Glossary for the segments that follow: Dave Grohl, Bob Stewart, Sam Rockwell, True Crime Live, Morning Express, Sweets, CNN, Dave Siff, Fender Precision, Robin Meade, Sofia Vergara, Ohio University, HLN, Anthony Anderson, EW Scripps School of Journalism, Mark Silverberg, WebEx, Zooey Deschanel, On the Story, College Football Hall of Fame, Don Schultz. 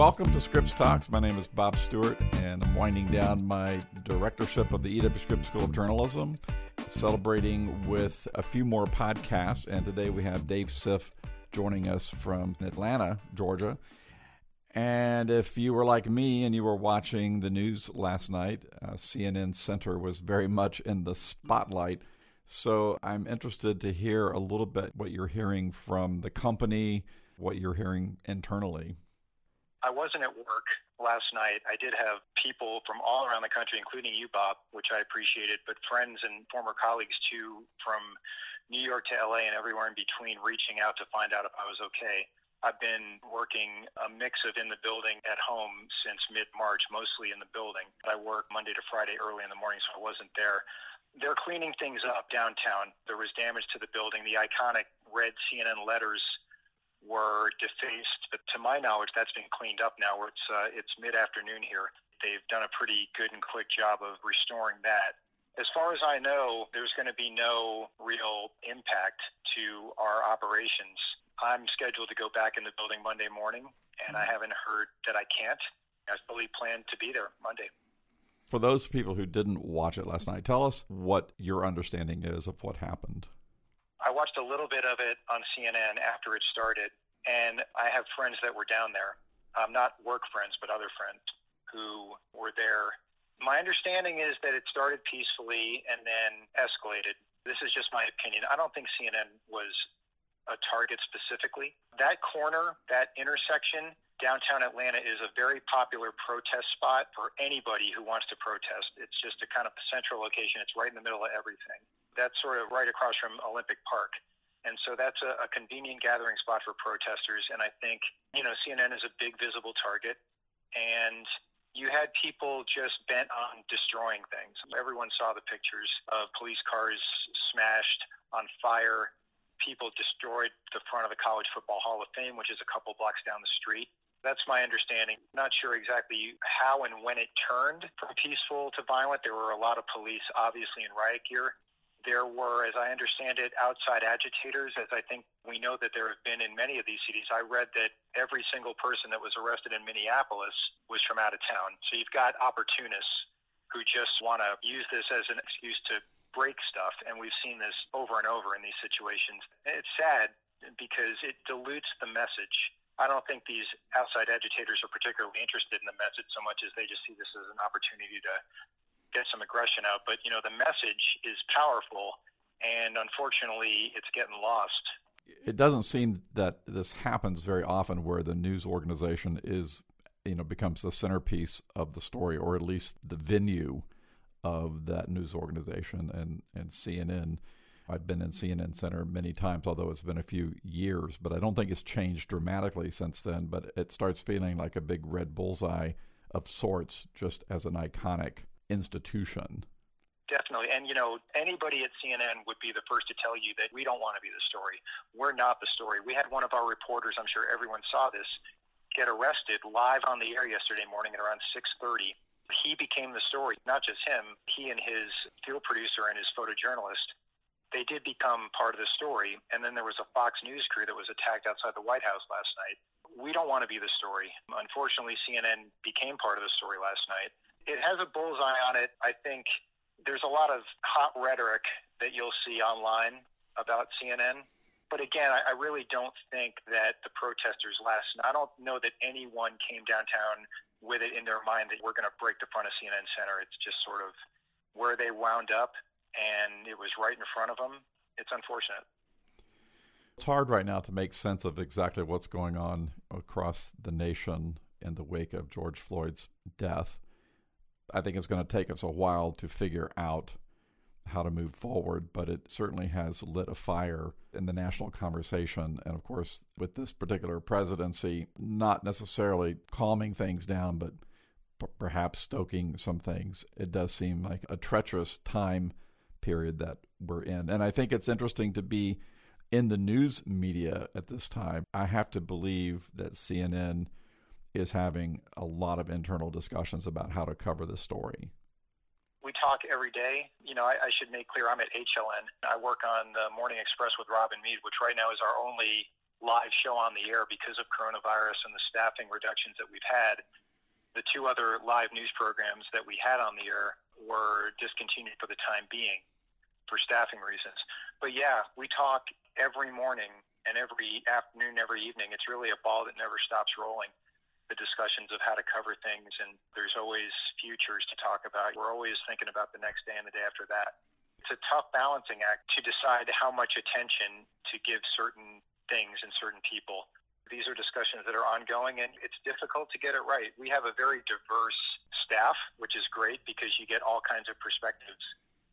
Welcome to Scripps Talks. My name is Bob Stewart, and I'm winding down my directorship of the EW Scripps School of Journalism, celebrating with a few more podcasts. And today we have Dave Siff joining us from Atlanta, Georgia. And if you were like me and you were watching the news last night, CNN Center was very much in the spotlight. So I'm interested to hear a little bit what you're hearing from the company, what you're hearing internally. I wasn't at work last night. I did have people from all around the country, including you, Bob, which I appreciated, but friends and former colleagues, too, from New York to L.A. and everywhere in between, reaching out to find out if I was okay. I've been working a mix of in the building at home since mid-March, mostly in the building. I work Monday to Friday early in the morning, so I wasn't there. They're cleaning things up downtown. There was damage to the building. The iconic red CNN letters were defaced, but to my knowledge, that's been cleaned up now. It's mid-afternoon here. They've done a pretty good and quick job of restoring that. As far as I know, there's going to be no real impact to our operations. I'm scheduled to go back in the building Monday morning, and I haven't heard that I can't. I fully plan to be there Monday. For those people who didn't watch it last night, tell us what your understanding is of what happened. I watched a little bit of it on CNN after it started, and I have friends that were down there. Not work friends, but other friends who were there. My understanding is that it started peacefully and then escalated. This is just my opinion. I don't think CNN was a target specifically. That corner, that intersection, downtown Atlanta is a very popular protest spot for anybody who wants to protest. It's just a kind of central location. It's right in the middle of everything. That's sort of right across from Olympic Park. And so that's a convenient gathering spot for protesters. And I think, CNN is a big visible target. And you had people just bent on destroying things. Everyone saw the pictures of police cars smashed, on fire. People destroyed the front of the College Football Hall of Fame, which is a couple blocks down the street. That's my understanding. Not sure exactly how and when it turned from peaceful to violent. There were a lot of police, obviously, in riot gear. There were, as I understand it, outside agitators, as I think we know that there have been in many of these cities. I read that every single person that was arrested in Minneapolis was from out of town. So you've got opportunists who just want to use this as an excuse to break stuff, and we've seen this over and over in these situations. It's sad because it dilutes the message. I don't think these outside agitators are particularly interested in the message so much as they just see this as an opportunity to get some aggression out. But, the message is powerful, and unfortunately, it's getting lost. It doesn't seem that this happens very often where the news organization is, becomes the centerpiece of the story, or at least the venue of that news organization and CNN. I've been in CNN Center many times, although it's been a few years, but I don't think it's changed dramatically since then, but it starts feeling like a big red bullseye of sorts, just as an iconic institution. Definitely. And, anybody at CNN would be the first to tell you that we don't want to be the story. We're not the story. We had one of our reporters, I'm sure everyone saw this, get arrested live on the air yesterday morning at around 6:30. He became the story, not just him. He and his field producer and his photojournalist, they did become part of the story. And then there was a Fox News crew that was attacked outside the White House last night. We don't want to be the story. Unfortunately, CNN became part of the story last night. It has a bullseye on it. I think there's a lot of hot rhetoric that you'll see online about CNN. But again, I really don't think that the protesters last night, I don't know that anyone came downtown with it in their mind that we're going to break the front of CNN Center. It's just sort of where they wound up, and it was right in front of them. It's unfortunate. It's hard right now to make sense of exactly what's going on across the nation in the wake of George Floyd's death. I think it's going to take us a while to figure out how to move forward, but it certainly has lit a fire in the national conversation. And of course, with this particular presidency, not necessarily calming things down, but perhaps stoking some things. It does seem like a treacherous time period that we're in. And I think it's interesting to be in the news media at this time. I have to believe that CNN is having a lot of internal discussions about how to cover the story. We talk every day. I should make clear I'm at HLN. I work on the Morning Express with Robin Meade, which right now is our only live show on the air because of coronavirus and the staffing reductions that we've had. The two other live news programs that we had on the air were discontinued for the time being for staffing reasons. But yeah, we talk every morning and every afternoon, every evening. It's really a ball that never stops rolling. The discussions of how to cover things, and there's always futures to talk about. We're always thinking about the next day and the day after that. It's a tough balancing act to decide how much attention to give certain things and certain people. These are discussions that are ongoing, and it's difficult to get it right. We have a very diverse staff, which is great because you get all kinds of perspectives: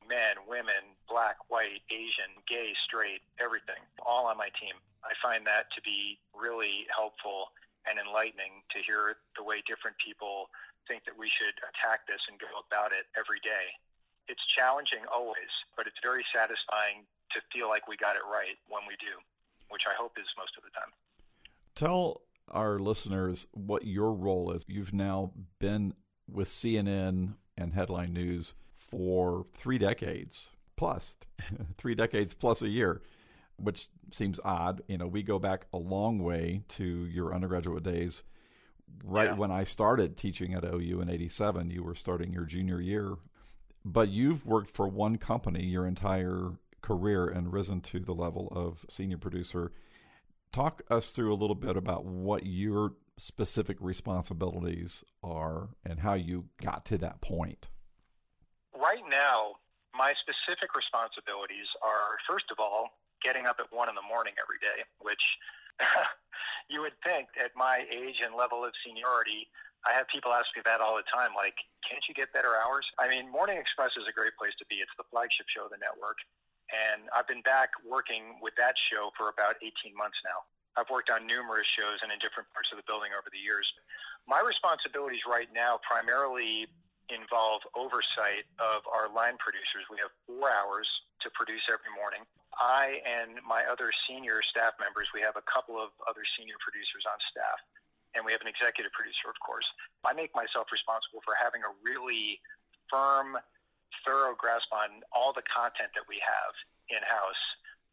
men, women, black, white, Asian, gay, straight, everything, all on my team. I find that to be really helpful and enlightening to hear the way different people think that we should attack this and go about it every day. It's challenging always, but it's very satisfying to feel like we got it right when we do, which I hope is most of the time. Tell our listeners what your role is. You've now been with CNN and Headline News for 3 decades plus, 3 decades plus a year, which seems odd. You know, we go back a long way to your undergraduate days. Right. Yeah. When I started teaching at OU in 87, you were starting your junior year. But you've worked for one company your entire career and risen to the level of senior producer. Talk us through a little bit about what your specific responsibilities are and how you got to that point. Right now, my specific responsibilities are, first of all, getting up at 1 a.m. every day, which you would think at my age and level of seniority, I have people ask me that all the time, like, can't you get better hours? I mean, Morning Express is a great place to be. It's the flagship show of the network. And I've been back working with that show for about 18 months now. I've worked on numerous shows and in different parts of the building over the years. My responsibilities right now primarily involve oversight of our line producers. We have 4 hours to produce every morning. I and my other senior staff members, we have a couple of other senior producers on staff, and we have an executive producer, of course. I make myself responsible for having a really firm, thorough grasp on all the content that we have in-house.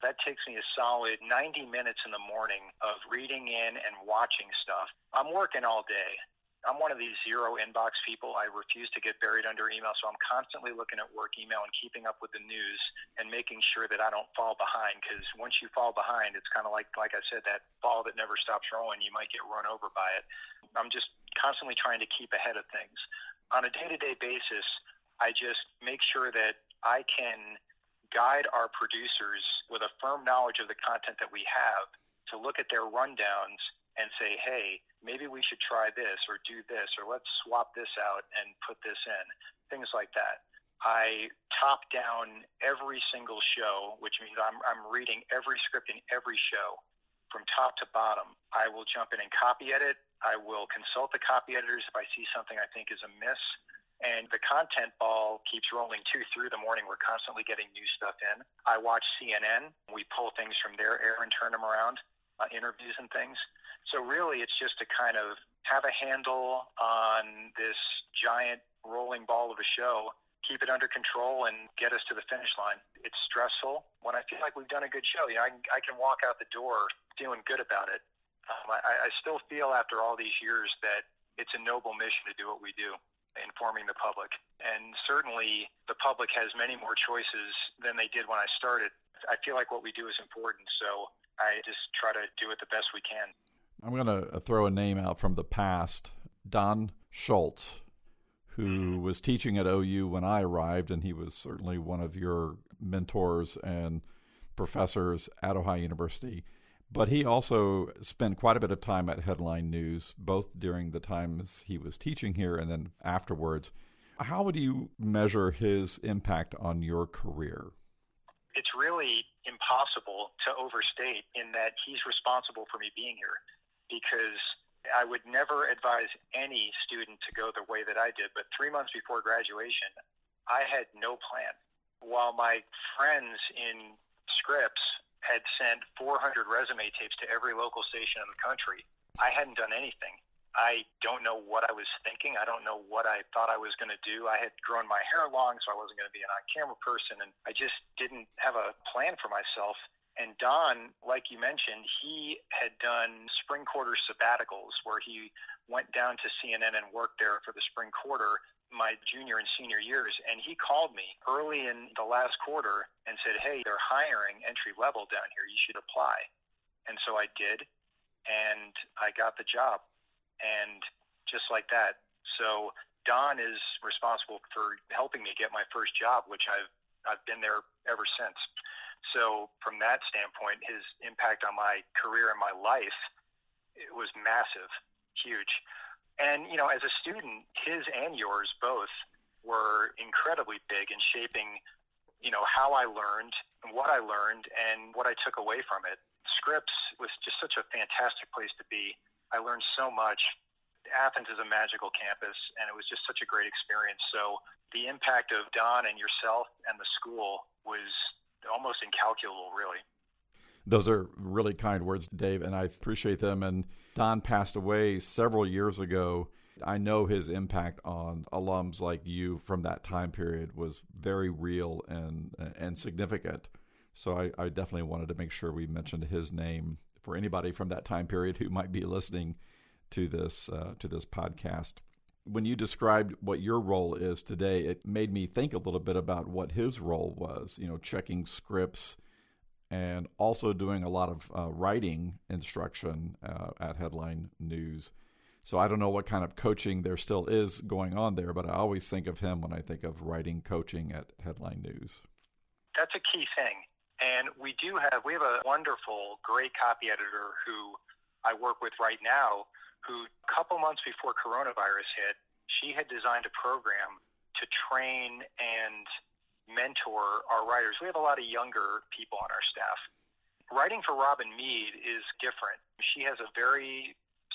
That takes me a solid 90 minutes in the morning of reading in and watching stuff. I'm working all day. I'm one of these zero inbox people. I refuse to get buried under email, so I'm constantly looking at work email and keeping up with the news and making sure that I don't fall behind, because once you fall behind, it's kind of like I said, that ball that never stops rolling. You might get run over by it. I'm just constantly trying to keep ahead of things. On a day-to-day basis, I just make sure that I can guide our producers with a firm knowledge of the content that we have to look at their rundowns and say, hey, maybe we should try this or do this, or let's swap this out and put this in, things like that. I top down every single show, which means I'm reading every script in every show from top to bottom. I will jump in and copy edit. I will consult the copy editors if I see something I think is amiss. And the content ball keeps rolling, too, through the morning. We're constantly getting new stuff in. I watch CNN. We pull things from their air and turn them around, interviews and things. So really, it's just to kind of have a handle on this giant rolling ball of a show, keep it under control, and get us to the finish line. It's stressful. When I feel like we've done a good show, you know, I can walk out the door feeling good about it. I still feel after all these years that it's a noble mission to do what we do, informing the public. And certainly the public has many more choices than they did when I started. I feel like what we do is important, so I just try to do it the best we can. I'm going to throw a name out from the past, Don Schultz, who was teaching at OU when I arrived, and he was certainly one of your mentors and professors at Ohio University. But he also spent quite a bit of time at Headline News, both during the times he was teaching here and then afterwards. How would you measure his impact on your career? It's really impossible to overstate, in that he's responsible for me being here, because I would never advise any student to go the way that I did. But 3 months before graduation, I had no plan. While my friends in Scripps had sent 400 resume tapes to every local station in the country, I hadn't done anything. I don't know what I was thinking. I don't know what I thought I was going to do. I had grown my hair long, so I wasn't going to be an on-camera person, and I just didn't have a plan for myself. And Don, like you mentioned, he had done spring quarter sabbaticals where he went down to CNN and worked there for the spring quarter my junior and senior years. And he called me early in the last quarter and said, hey, they're hiring entry level down here. You should apply. And so I did. And I got the job. And just like that. So Don is responsible for helping me get my first job, which I've been there ever since. So from that standpoint, his impact on my career and my life, it was massive, huge. And, you know, as a student, his and yours both were incredibly big in shaping, you know, how I learned and what I learned and what I took away from it. Scripps was just such a fantastic place to be. I learned so much. Athens is a magical campus, and it was just such a great experience. So the impact of Don and yourself and the school was almost incalculable, really. Those are really kind words, Dave, and I appreciate them. And Don passed away several years ago. I know his impact on alums like you from that time period was very real and significant. So I definitely wanted to make sure we mentioned his name for anybody from that time period who might be listening to this podcast. When you described what your role is today, it made me think a little bit about what his role was, you know, checking scripts and also doing a lot of writing instruction at Headline News. So I don't know what kind of coaching there still is going on there, but I always think of him when I think of writing coaching at Headline News. That's a key thing. And we have a wonderful, great copy editor who I work with right now, who a couple months before coronavirus hit, she had designed a program to train and mentor our writers. We have a lot of younger people on our staff. Writing for Robin Meade is different. She has a very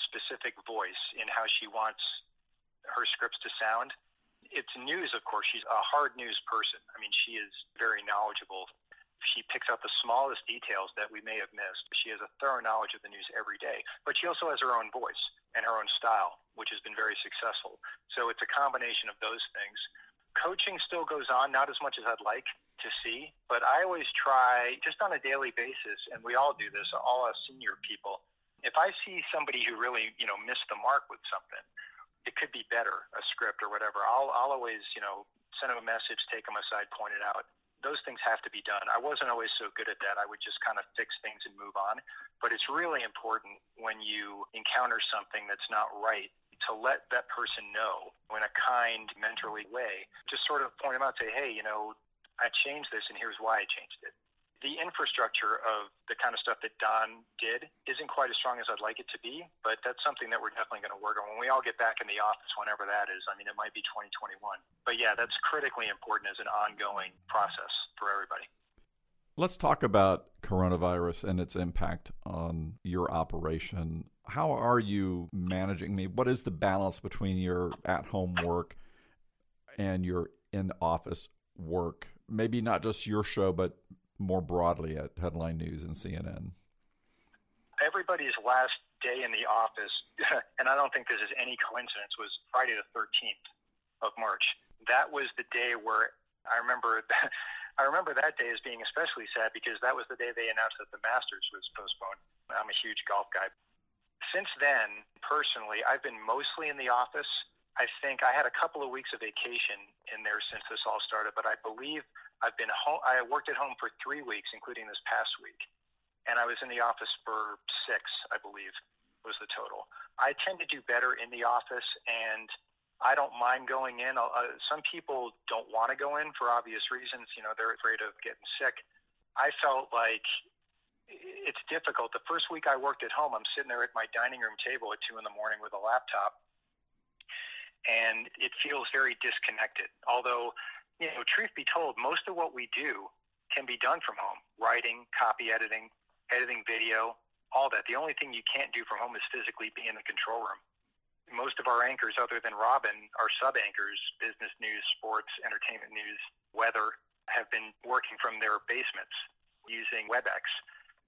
specific voice in how she wants her scripts to sound. It's news, of course. She's a hard news person. I mean, she is very knowledgeable. She picks up the smallest details that we may have missed. She has a thorough knowledge of the news every day, but she also has her own voice and her own style, which has been very successful. So it's a combination of those things. Coaching still goes on, not as much as I'd like to see, but I always try just on a daily basis, and we all do this, all us senior people. If I see somebody who really, you know, missed the mark with something, it could be better, a script or whatever. I'll always, you know, send them a message, take them aside, point it out. Those things have to be done. I wasn't always so good at that. I would just kind of fix things and move on. But it's really important when you encounter something that's not right to let that person know in a kind, mentorly way. Just sort of point them out, say, hey, you know, I changed this and here's why I changed it. The infrastructure of the kind of stuff that Don did isn't quite as strong as I'd like it to be, but that's something that we're definitely going to work on when we all get back in the office, whenever that is. I mean, it might be 2021. But yeah, that's critically important as an ongoing process for everybody. Let's talk about coronavirus and its impact on your operation. How are you managing? I mean, what is the balance between your at-home work and your in-office work? Maybe not just your show, but more broadly at Headline News and CNN? Everybody's last day in the office, and I don't think this is any coincidence, was Friday the 13th of March. That was the day where I remember that day as being especially sad because that was the day they announced that the Masters was postponed. I'm a huge golf guy. Since then, personally, I've been mostly in the office. I think I had a couple of weeks of vacation in there since this all started, but I believe I've been home. I worked at home for 3 weeks, including this past week, and I was in the office for 6, I believe, was the total. I tend to do better in the office, and I don't mind going in. Some people don't want to go in for obvious reasons. You know, they're afraid of getting sick. I felt like it's difficult. The first week I worked at home, I'm sitting there at my dining room table at 2 a.m. with a laptop, and it feels very disconnected, although you know, truth be told, most of what we do can be done from home. Writing, copy editing, editing video, all that. The only thing you can't do from home is physically be in the control room. Most of our anchors, other than Robin, our sub-anchors, business news, sports, entertainment news, weather, have been working from their basements using WebEx.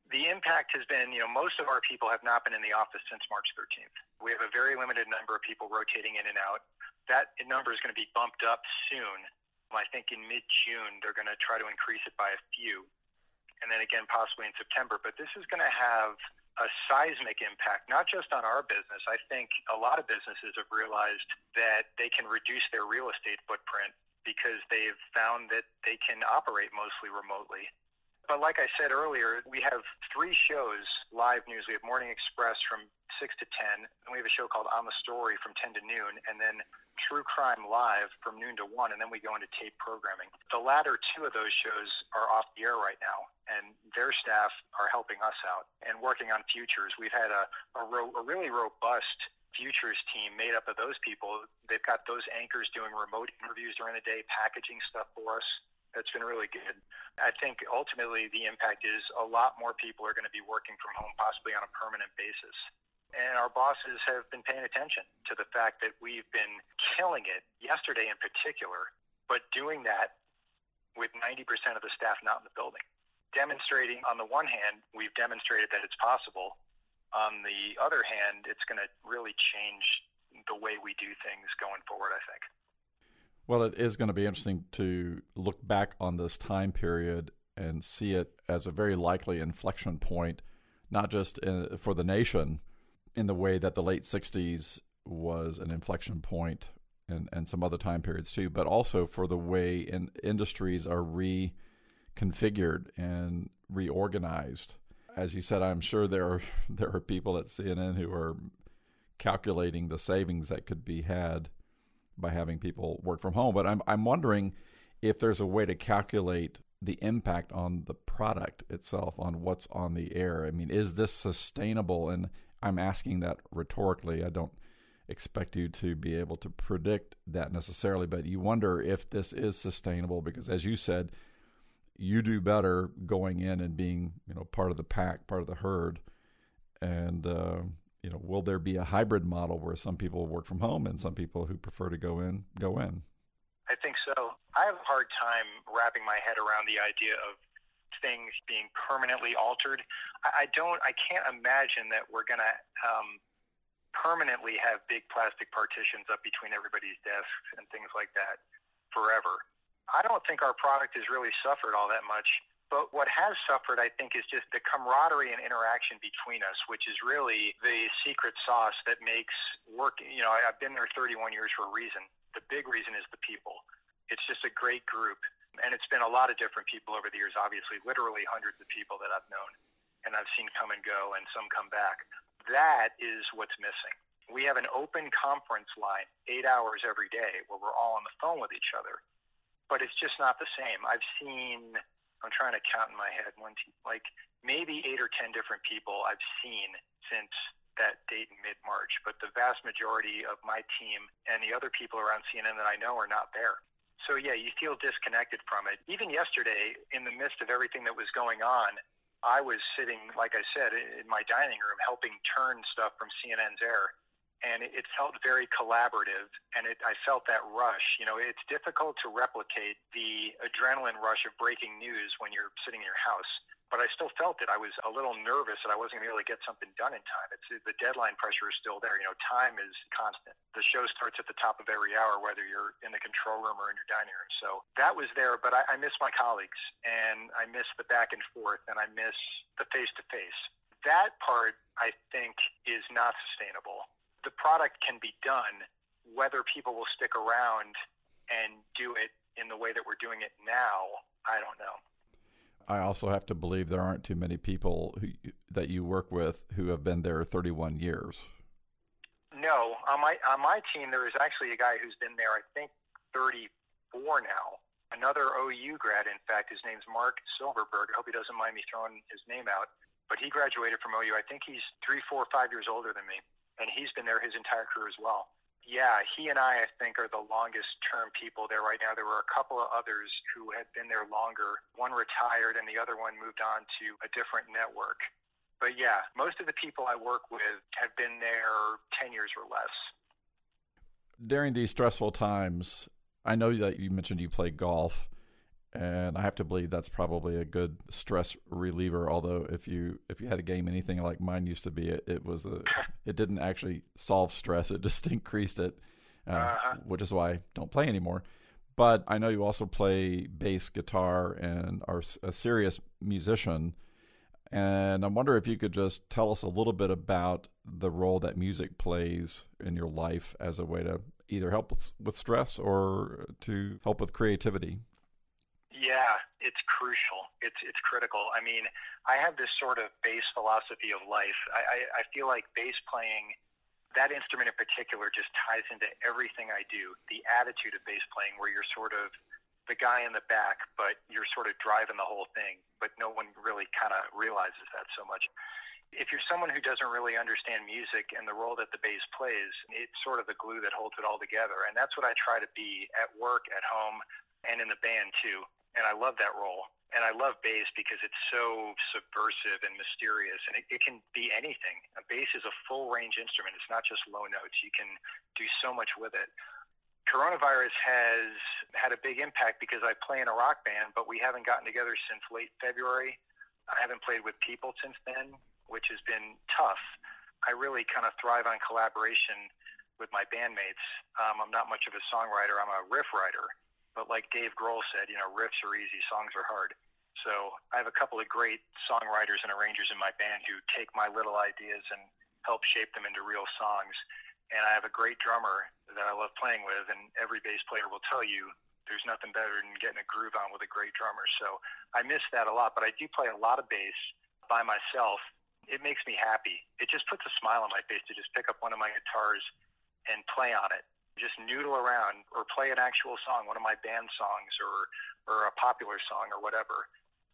The impact has been, you know, most of our people have not been in the office since March 13th. We have a very limited number of people rotating in and out. That number is going to be bumped up soon. I think in mid-June, they're going to try to increase it by a few. and then again possibly in September. But this is going to have a seismic impact, not just on our business. I think a lot of businesses have realized that they can reduce their real estate footprint because they've found that they can operate mostly remotely. But like I said earlier, we have three shows, live news. We have Morning Express from 6 to 10, and we have a show called On the Story from 10 to noon, and then True Crime Live from noon to 1, and then we go into tape programming. The latter two of those shows are off the air right now, and their staff are helping us out and working on futures. We've had a really robust futures team made up of those people. They've got those anchors doing remote interviews during the day, packaging stuff for us. That's been really good. I think ultimately the impact is a lot more people are going to be working from home, possibly on a permanent basis. And our bosses have been paying attention to the fact that we've been killing it, yesterday in particular, but doing that with 90% of the staff not in the building. Demonstrating, on the one hand, we've demonstrated that it's possible. On the other hand, it's going to really change the way we do things going forward, I think. Well, it is going to be interesting to look back on this time period and see it as a very likely inflection point, not just for the nation, in the way that the late 60s was an inflection point and some other time periods too, but also for the way industries are reconfigured and reorganized. As you said, I'm sure there are people at CNN who are calculating the savings that could be had by having people work from home. But I'm wondering if there's a way to calculate the impact on the product itself, on what's on the air. I mean, is this sustainable? And I'm asking that rhetorically. I don't expect you to be able to predict that necessarily, but you wonder if this is sustainable because, as you said, you do better going in and being, part of the pack, part of the herd. And, will there be a hybrid model where some people work from home and some people who prefer to go in? I think so. I have a hard time wrapping my head around the idea of things being permanently altered. I can't imagine that we're going to permanently have big plastic partitions up between everybody's desks and things like that forever. I don't think our product has really suffered all that much. But what has suffered, I think, is just the camaraderie and interaction between us, which is really the secret sauce that makes work. I've been there 31 years for a reason. The big reason is the people. It's just a great group. And it's been a lot of different people over the years, obviously, literally hundreds of people that I've known and I've seen come and go and some come back. That is what's missing. We have an open conference line 8 hours every day where we're all on the phone with each other. But it's just not the same. I'm trying to count in my head, maybe 8 or 10 different people I've seen since that date in mid-March, but the vast majority of my team and the other people around CNN that I know are not there. So yeah, you feel disconnected from it. Even yesterday, in the midst of everything that was going on, I was sitting, like I said, in my dining room helping turn stuff from CNN's air, and it felt very collaborative, and I felt that rush. It's difficult to replicate the adrenaline rush of breaking news when you're sitting in your house, but I still felt it. I was a little nervous that I wasn't going to be able to get something done in time. The deadline pressure is still there. Time is constant. The show starts at the top of every hour, whether you're in the control room or in your dining room. So that was there, but I miss my colleagues, and I miss the back and forth, and I miss the face-to-face. That part, I think, is not sustainable. The product can be done, whether people will stick around and do it in the way that we're doing it now, I don't know. I also have to believe there aren't too many people that you work with who have been there 31 years. No. On my team, there is actually a guy who's been there, I think, 34 now. Another OU grad, in fact. His name's Mark Silverberg. I hope he doesn't mind me throwing his name out. But he graduated from OU. I think he's 3, 4, 5 years older than me. And he's been there his entire career as well. Yeah, he and I think, are the longest-term people there right now. There were a couple of others who had been there longer. One retired, and the other one moved on to a different network. But yeah, most of the people I work with have been there 10 years or less. During these stressful times, I know that you mentioned you play golf, and I have to believe that's probably a good stress reliever. Although if you had a game anything like mine used to be, it didn't actually solve stress; it just increased it, which is why I don't play anymore. But I know you also play bass guitar and are a serious musician. And I wonder if you could just tell us a little bit about the role that music plays in your life as a way to either help with stress or to help with creativity. Yeah, it's crucial. It's critical. I mean, I have this sort of bass philosophy of life. I feel like bass playing, that instrument in particular, just ties into everything I do. The attitude of bass playing, where you're sort of the guy in the back, but you're sort of driving the whole thing, but no one really kind of realizes that so much. If you're someone who doesn't really understand music and the role that the bass plays, it's sort of the glue that holds it all together. And that's what I try to be at work, at home, and in the band too. And I love that role. And I love bass because it's so subversive and mysterious, and it can be anything. A bass is a full-range instrument. It's not just low notes. You can do so much with it. Coronavirus has had a big impact because I play in a rock band, but we haven't gotten together since late February. I haven't played with people since then, which has been tough. I really kind of thrive on collaboration with my bandmates. I'm not much of a songwriter. I'm a riff writer. But like Dave Grohl said, you know, riffs are easy, songs are hard. So I have a couple of great songwriters and arrangers in my band who take my little ideas and help shape them into real songs. And I have a great drummer that I love playing with, and every bass player will tell you there's nothing better than getting a groove on with a great drummer. So I miss that a lot, but I do play a lot of bass by myself. It makes me happy. It just puts a smile on my face to just pick up one of my guitars and play on it. Just noodle around or play an actual song, one of my band songs or a popular song or whatever.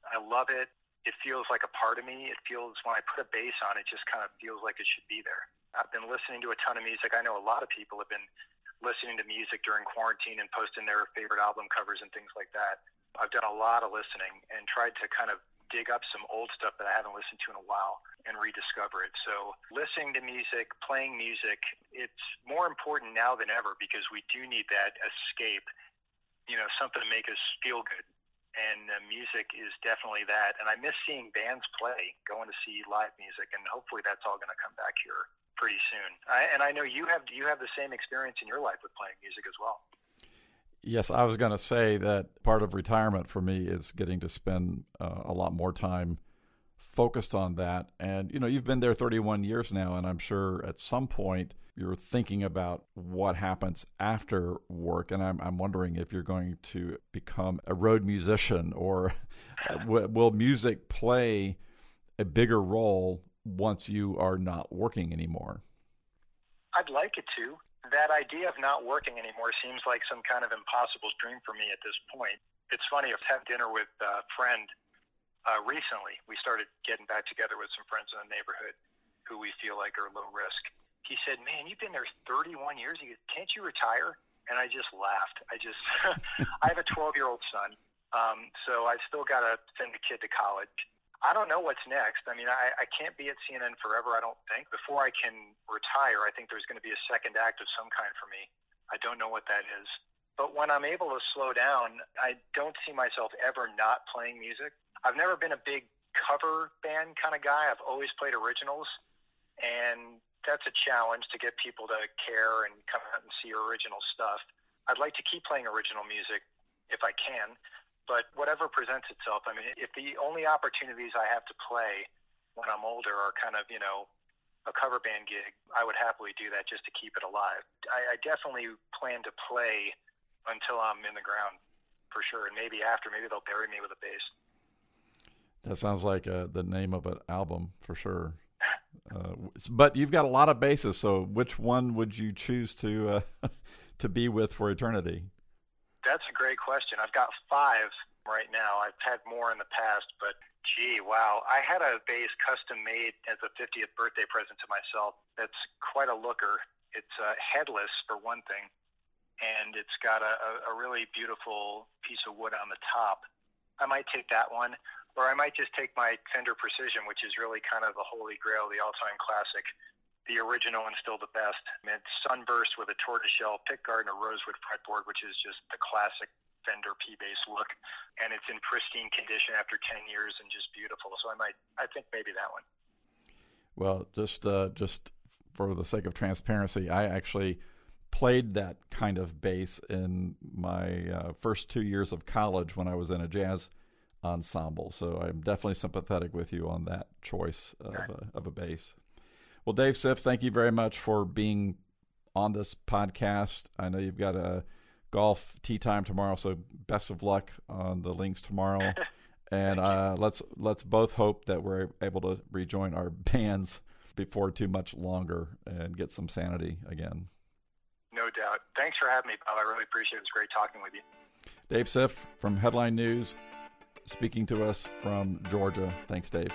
I love it. It feels like a part of me. It feels, when I put a bass on, it just kind of feels like it should be there. I've been listening to a ton of music. I know a lot of people have been listening to music during quarantine and posting their favorite album covers and things like that. I've done a lot of listening and tried to kind of dig up some old stuff that I haven't listened to in a while and rediscover it. So listening to music, playing music, it's more important now than ever because we do need that escape, you know, something to make us feel good. And music is definitely that. And I miss seeing bands play, going to see live music, and hopefully that's all going to come back here pretty soon. And I know you have the same experience in your life with playing music as well. Yes, I was going to say that part of retirement for me is getting to spend a lot more time focused on that. And, you know, you've been there 31 years now, and I'm sure at some point you're thinking about what happens after work. And I'm wondering if you're going to become a road musician, or will music play a bigger role once you are not working anymore? I'd like it to. That idea of not working anymore seems like some kind of impossible dream for me at this point. It's funny, I've had dinner with a friend recently. We started getting back together with some friends in the neighborhood who we feel like are low risk. He said, "Man, you've been there 31 years. Can't you retire?" And I just laughed. I have a 12-year-old son, so I've still got to send the kid to college. I don't know what's next. I mean, I can't be at CNN forever, I don't think. Before I can retire, I think there's going to be a second act of some kind for me. I don't know what that is. But when I'm able to slow down, I don't see myself ever not playing music. I've never been a big cover band kind of guy. I've always played originals. And that's a challenge to get people to care and come out and see original stuff. I'd like to keep playing original music if I can. But whatever presents itself, I mean, if the only opportunities I have to play when I'm older are kind of, you know, a cover band gig, I would happily do that just to keep it alive. I definitely plan to play until I'm in the ground, for sure. And maybe after, maybe they'll bury me with a bass. That sounds like the name of an album, for sure. But you've got a lot of basses, so which one would you choose to be with for eternity? That's a great question. I've got 5 right now. I've had more in the past, but gee, wow. I had a bass custom made as a 50th birthday present to myself. That's quite a looker. It's headless, for one thing, and it's got a really beautiful piece of wood on the top. I might take that one, or I might just take my Fender Precision, which is really kind of the holy grail, the all-time classic, the original and still the best. It's sunburst with a tortoiseshell pickguard and a rosewood fretboard, which is just the classic Fender P-bass look. And it's in pristine condition after 10 years and just beautiful. So I think maybe that one. Well, just for the sake of transparency, I actually played that kind of bass in my first 2 years of college when I was in a jazz ensemble. So I'm definitely sympathetic with you on that choice of a bass. Well, Dave Siff, thank you very much for being on this podcast. I know you've got a golf tee time tomorrow, so best of luck on the links tomorrow. And let's both hope that we're able to rejoin our bands before too much longer and get some sanity again. No doubt. Thanks for having me, Bob. I really appreciate it. It's great talking with you. Dave Siff from Headline News, speaking to us from Georgia. Thanks, Dave.